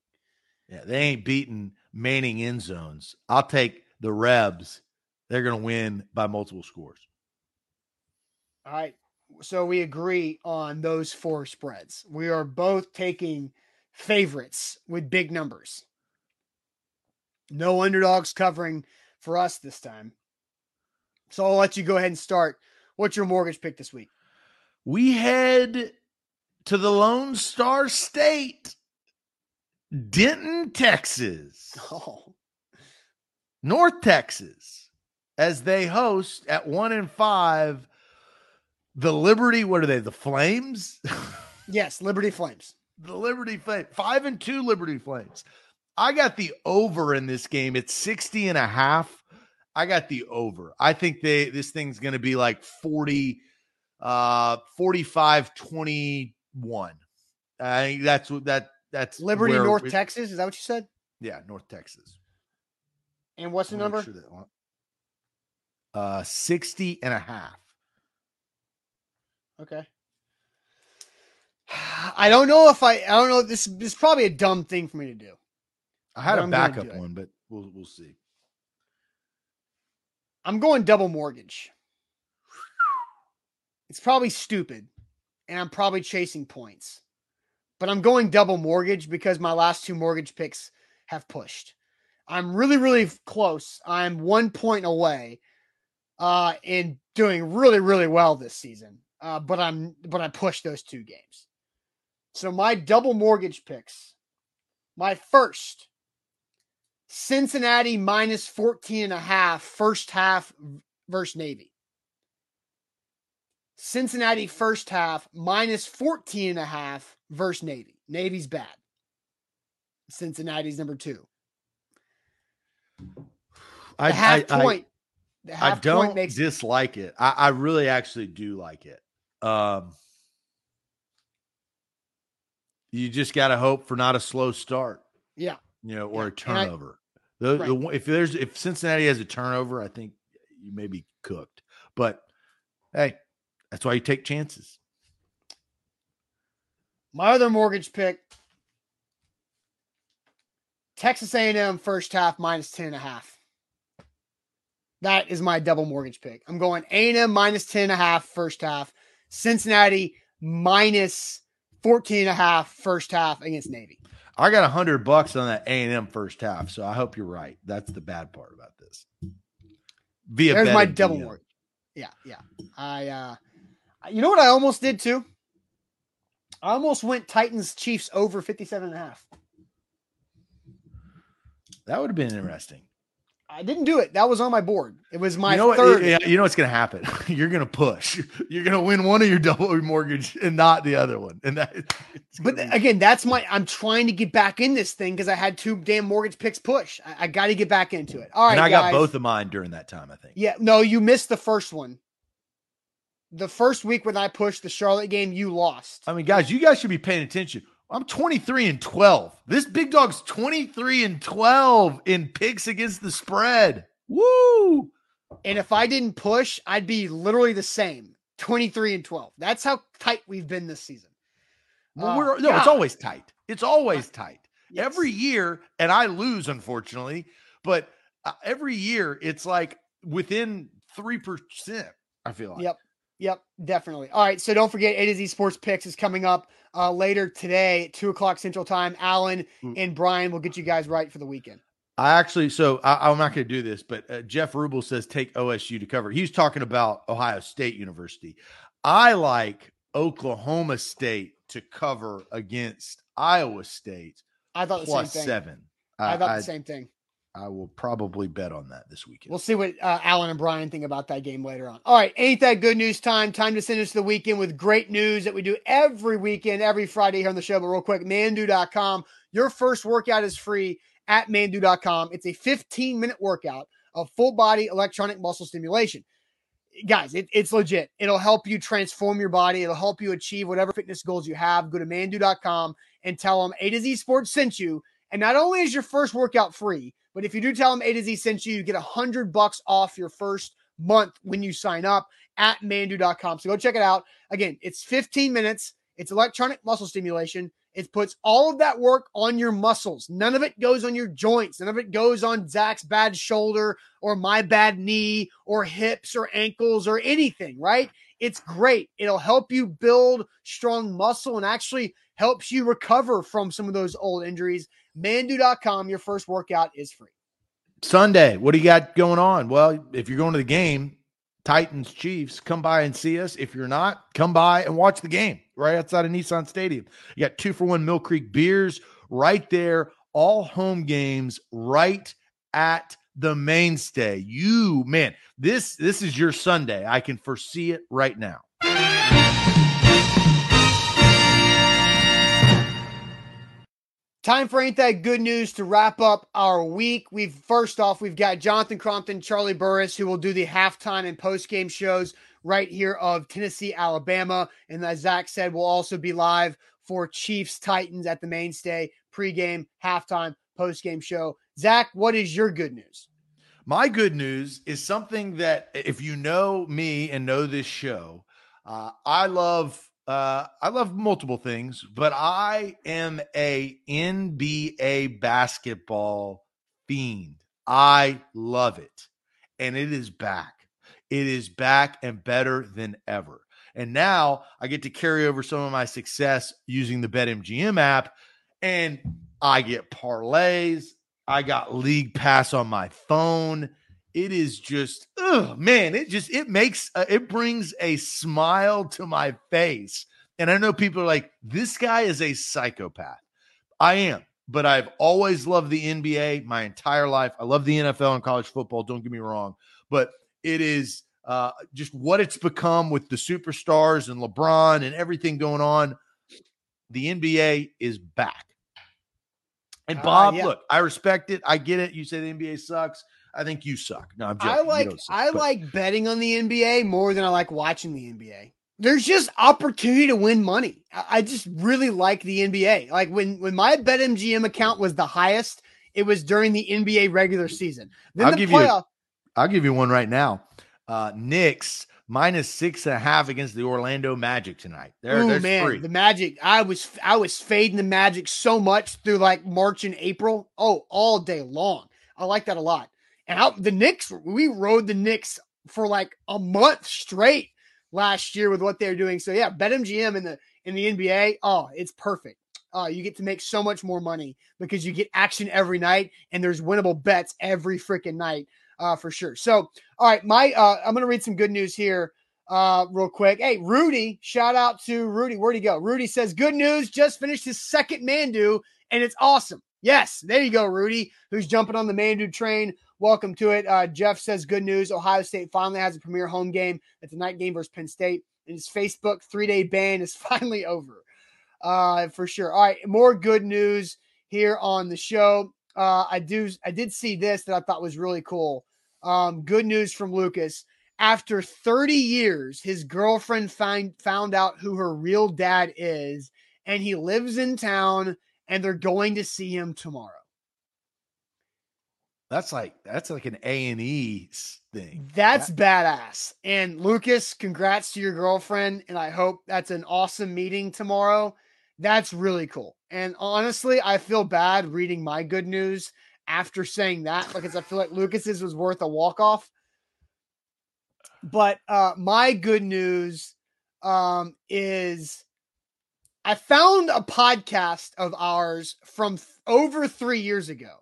Yeah, they ain't beating Manning end zones. I'll take the Rebs. They're going to win by multiple scores. All right. So we agree on those four spreads. We are both taking favorites with big numbers. No underdogs covering for us this time. So I'll let you go ahead and start. What's your mortgage pick this week? We head to the Lone Star State, Denton, Texas. Oh. North Texas, as they host at one and five. The Liberty, what are they? The Flames? Yes, Liberty Flames. The Liberty Flames. Five and two Liberty Flames. I got the over in this game. It's sixty and a half. I got the over. I think they this thing's going to be like forty, forty-five, twenty-one. I think that's what that that's Liberty North it, Texas. Is that what you said? Yeah, North Texas. And what's the I'm number? Sure that, uh, sixty and a half. Okay. I don't know if I, I don't know. This, this is probably a dumb thing for me to do. I had but a I'm backup one, but we'll, we'll see. I'm going double mortgage. It's probably stupid and I'm probably chasing points, but I'm going double mortgage because my last two mortgage picks have pushed. I'm really, really close. I'm one point away uh, and doing really, really well this season. Uh, but I'm but I pushed those two games. So my double mortgage picks, my first, Cincinnati minus fourteen and a half, first half versus Navy. Cincinnati first half minus fourteen and a half versus Navy. Navy's bad. Cincinnati's number two. The I, half I, point. I, half I don't point makes- dislike it. I, I really actually do like it. Um, you just got to hope for not a slow start. Yeah. You know, or yeah. a turnover. I, the, right. the, if there's, if Cincinnati has a turnover, I think you may be cooked, but hey, that's why you take chances. My other mortgage pick, Texas A and M first half minus ten and a half. That is my double mortgage pick. I'm going A and M minus ten and a half first half. Cincinnati minus fourteen and a half first half against Navy. I got a hundred bucks on that A and M first half. So I hope you're right. That's the bad part about this. Via There's my double mortgage. Yeah. Yeah. I, uh, you know what I almost did too? I almost went Titans Chiefs over fifty-seven and a half. That would have been interesting. I didn't do it. That was on my board. It was my you know third. What, you know what's going to happen? You're going to push. You're going to win one of your double mortgage and not the other one. And that, But be- again, that's my, I'm trying to get back in this thing because I had two damn mortgage picks push. I, I got to get back into it. All right, and I guys. got both of mine during that time, I think. Yeah, no, you missed the first one. The first week when I pushed the Charlotte game, you lost. I mean, guys, you guys should be paying attention. I'm twenty-three and twelve. This big dog's twenty-three and twelve in picks against the spread. Woo! And if I didn't push, I'd be literally the same. twenty-three and twelve. That's how tight we've been this season. Well, uh, we're, no, God. It's always tight. It's always tight. Yes. Every year, and I lose, unfortunately, but uh, every year it's like within three percent, I feel like. Yep. Yep, definitely. All right, so don't forget A to Z Sports Picks is coming up uh, later today at two o'clock Central Time. Alan mm. and Brian will get you guys right for the weekend. I actually, so I, I'm not going to do this, but uh, Jeff Rubel says take O S U to cover. He's talking about Ohio State University. I like Oklahoma State to cover against Iowa State. I thought plus the same thing. Seven. I, I thought the I, same thing. I will probably bet on that this weekend. We'll see what uh, Alan and Brian think about that game later on. All right. Ain't that good news time? Time to send us the weekend with great news that we do every weekend, every Friday here on the show. But real quick, Mandū dot com. Your first workout is free at Mandū dot com. It's a fifteen minute workout of full body electronic muscle stimulation. Guys, it, it's legit. It'll help you transform your body. It'll help you achieve whatever fitness goals you have. Go to Mandū dot com and tell them A to Z Sports sent you. And not only is your first workout free, but if you do tell them A to Z sent you, you get one hundred bucks off your first month when you sign up at Mandū dot com. So go check it out. Again, it's fifteen minutes. It's electronic muscle stimulation. It puts all of that work on your muscles. None of it goes on your joints. None of it goes on Zach's bad shoulder or my bad knee or hips or ankles or anything, right? It's great. It'll help you build strong muscle and actually helps you recover from some of those old injuries. Mandū dot com, your first workout is free. Sunday, what do you got going on? Well, if you're going to the game, Titans, Chiefs, come by and see us. If you're not, come by and watch the game right outside of Nissan Stadium. You got two for one Mill Creek beers right there, all home games right at the Mainstay. You, man, this, this is your Sunday. I can foresee it right now. Time for Ain't That Good News to wrap up our week. We've first off, we've got Jonathan Crompton, Charlie Burris, who will do the halftime and post-game shows right here of Tennessee, Alabama. And as Zach said, we'll also be live for Chiefs, Titans at the Mainstay, pregame, halftime, post-game show. Zach, what is your good news? My good news is something that, if you know me and know this show, uh, I love... Uh, I love multiple things, but I am a N B A basketball fiend. I love it. And it is back. It is back and better than ever. And now I get to carry over some of my success using the BetMGM app, and I get parlays. I got League Pass on my phone. It is just, oh man, it just, it makes, uh, it brings a smile to my face. And I know people are like, this guy is a psychopath. I am, but I've always loved the N B A my entire life. I love the N F L and college football. Don't get me wrong, but it is uh, just what it's become with the superstars and LeBron and everything going on. The N B A is back. And Bob, uh, yeah. Look, I respect it. I get it. You say the N B A sucks. I think you suck. No, I'm joking. I like suck, I but. like betting on the N B A more than I like watching the N B A. There's just opportunity to win money. I just really like the N B A. Like when when my BetMGM account was the highest, it was during the N B A regular season. Then I'll the give playoff. You. I'll give you one right now. Uh, Knicks minus six and a half against the Orlando Magic tonight. There, Ooh, there's man, three. The Magic. I was I was fading the Magic so much through like March and April. Oh, all day long. I like that a lot. And out the Knicks, we rode the Knicks for like a month straight last year with what they're doing. So yeah, BetMGM in the in the N B A, oh, it's perfect. Uh, you get to make so much more money because you get action every night, and there's winnable bets every freaking night uh, for sure. So all right, my uh, I'm gonna read some good news here uh, real quick. Hey, Rudy, shout out to Rudy. Where'd he go? Rudy says good news. Just finished his second Mandū, and it's awesome. Yes, there you go, Rudy, who's jumping on the Mandū train. Welcome to it. Uh, Jeff says, good news. Ohio State finally has a premier home game. It's a night game versus Penn State. And his Facebook three-day ban is finally over uh, for sure. All right, more good news here on the show. Uh, I do. I did see this that I thought was really cool. Um, good news from Lucas. After thirty years, his girlfriend find, found out who her real dad is, and he lives in town, and they're going to see him tomorrow. That's like that's like an A and E thing. That's that- badass. And Lucas, congrats to your girlfriend, and I hope that's an awesome meeting tomorrow. That's really cool. And honestly, I feel bad reading my good news after saying that because I feel like Lucas's was worth a walk-off. But uh, my good news um, is I found a podcast of ours from th- over three years ago,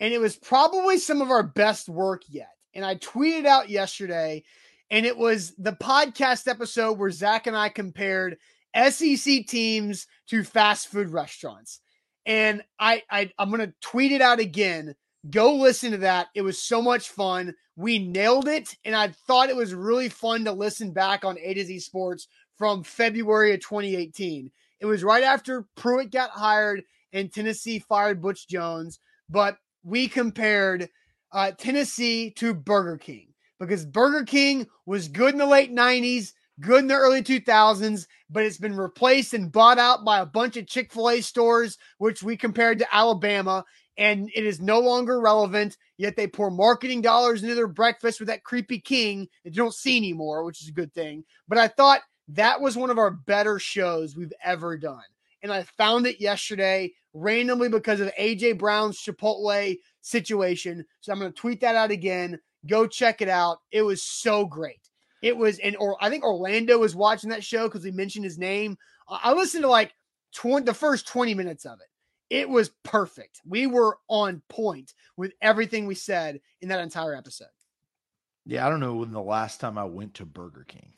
and it was probably some of our best work yet. And I tweeted out yesterday, and it was the podcast episode where Zach and I compared S E C teams to fast food restaurants. And I, I I'm going to tweet it out again. Go listen to that. It was so much fun. We nailed it. And I thought it was really fun to listen back on A to Z Sports from February of twenty eighteen. It was right after Pruitt got hired and Tennessee fired Butch Jones. But we compared uh, Tennessee to Burger King, because Burger King was good in the late nineties, good in the early two thousands, but it's been replaced and bought out by a bunch of Chick-fil-A stores, which we compared to Alabama. And it is no longer relevant, yet they pour marketing dollars into their breakfast with that creepy king that you don't see anymore, which is a good thing. But I thought that was one of our better shows we've ever done. And I found it yesterday randomly because of A J Brown's Chipotle situation. So I'm going to tweet that out again. Go check it out. It was so great. It was, and or I think Orlando was watching that show because we mentioned his name. I listened to like twenty, the first twenty minutes of it. It was perfect. We were on point with everything we said in that entire episode. Yeah, I don't know when the last time I went to Burger King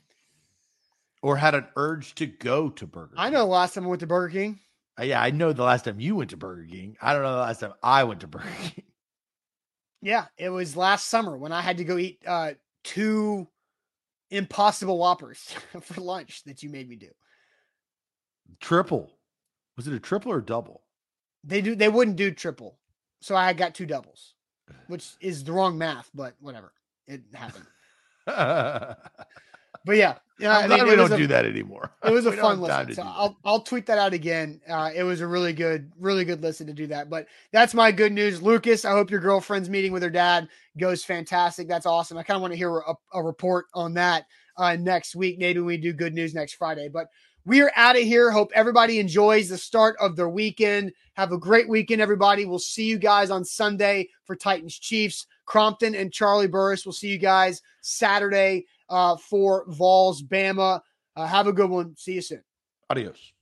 or had an urge to go to Burger King. I know the last time I went to Burger King. Uh, yeah, I know the last time you went to Burger King. I don't know the last time I went to Burger King. Yeah, it was last summer when I had to go eat uh, two Impossible Whoppers for lunch that you made me do. Triple. Was it a triple or double? They do. They wouldn't do triple, so I got two doubles, which is the wrong math, but whatever. It happened. But yeah, yeah. I'm I glad mean, we don't a, do that anymore. It was a we fun listen. So I'll I'll tweet that out again. Uh, it was a really good, really good listen to do that. But that's my good news, Lucas. I hope your girlfriend's meeting with her dad goes fantastic. That's awesome. I kind of want to hear a, a report on that uh, next week. Maybe we do good news next Friday, but. We are out of here. Hope everybody enjoys the start of their weekend. Have a great weekend, everybody. We'll see you guys on Sunday for Titans Chiefs. Crompton and Charlie Burris. We'll see you guys Saturday uh, for Vols Bama. Uh, have a good one. See you soon. Adios.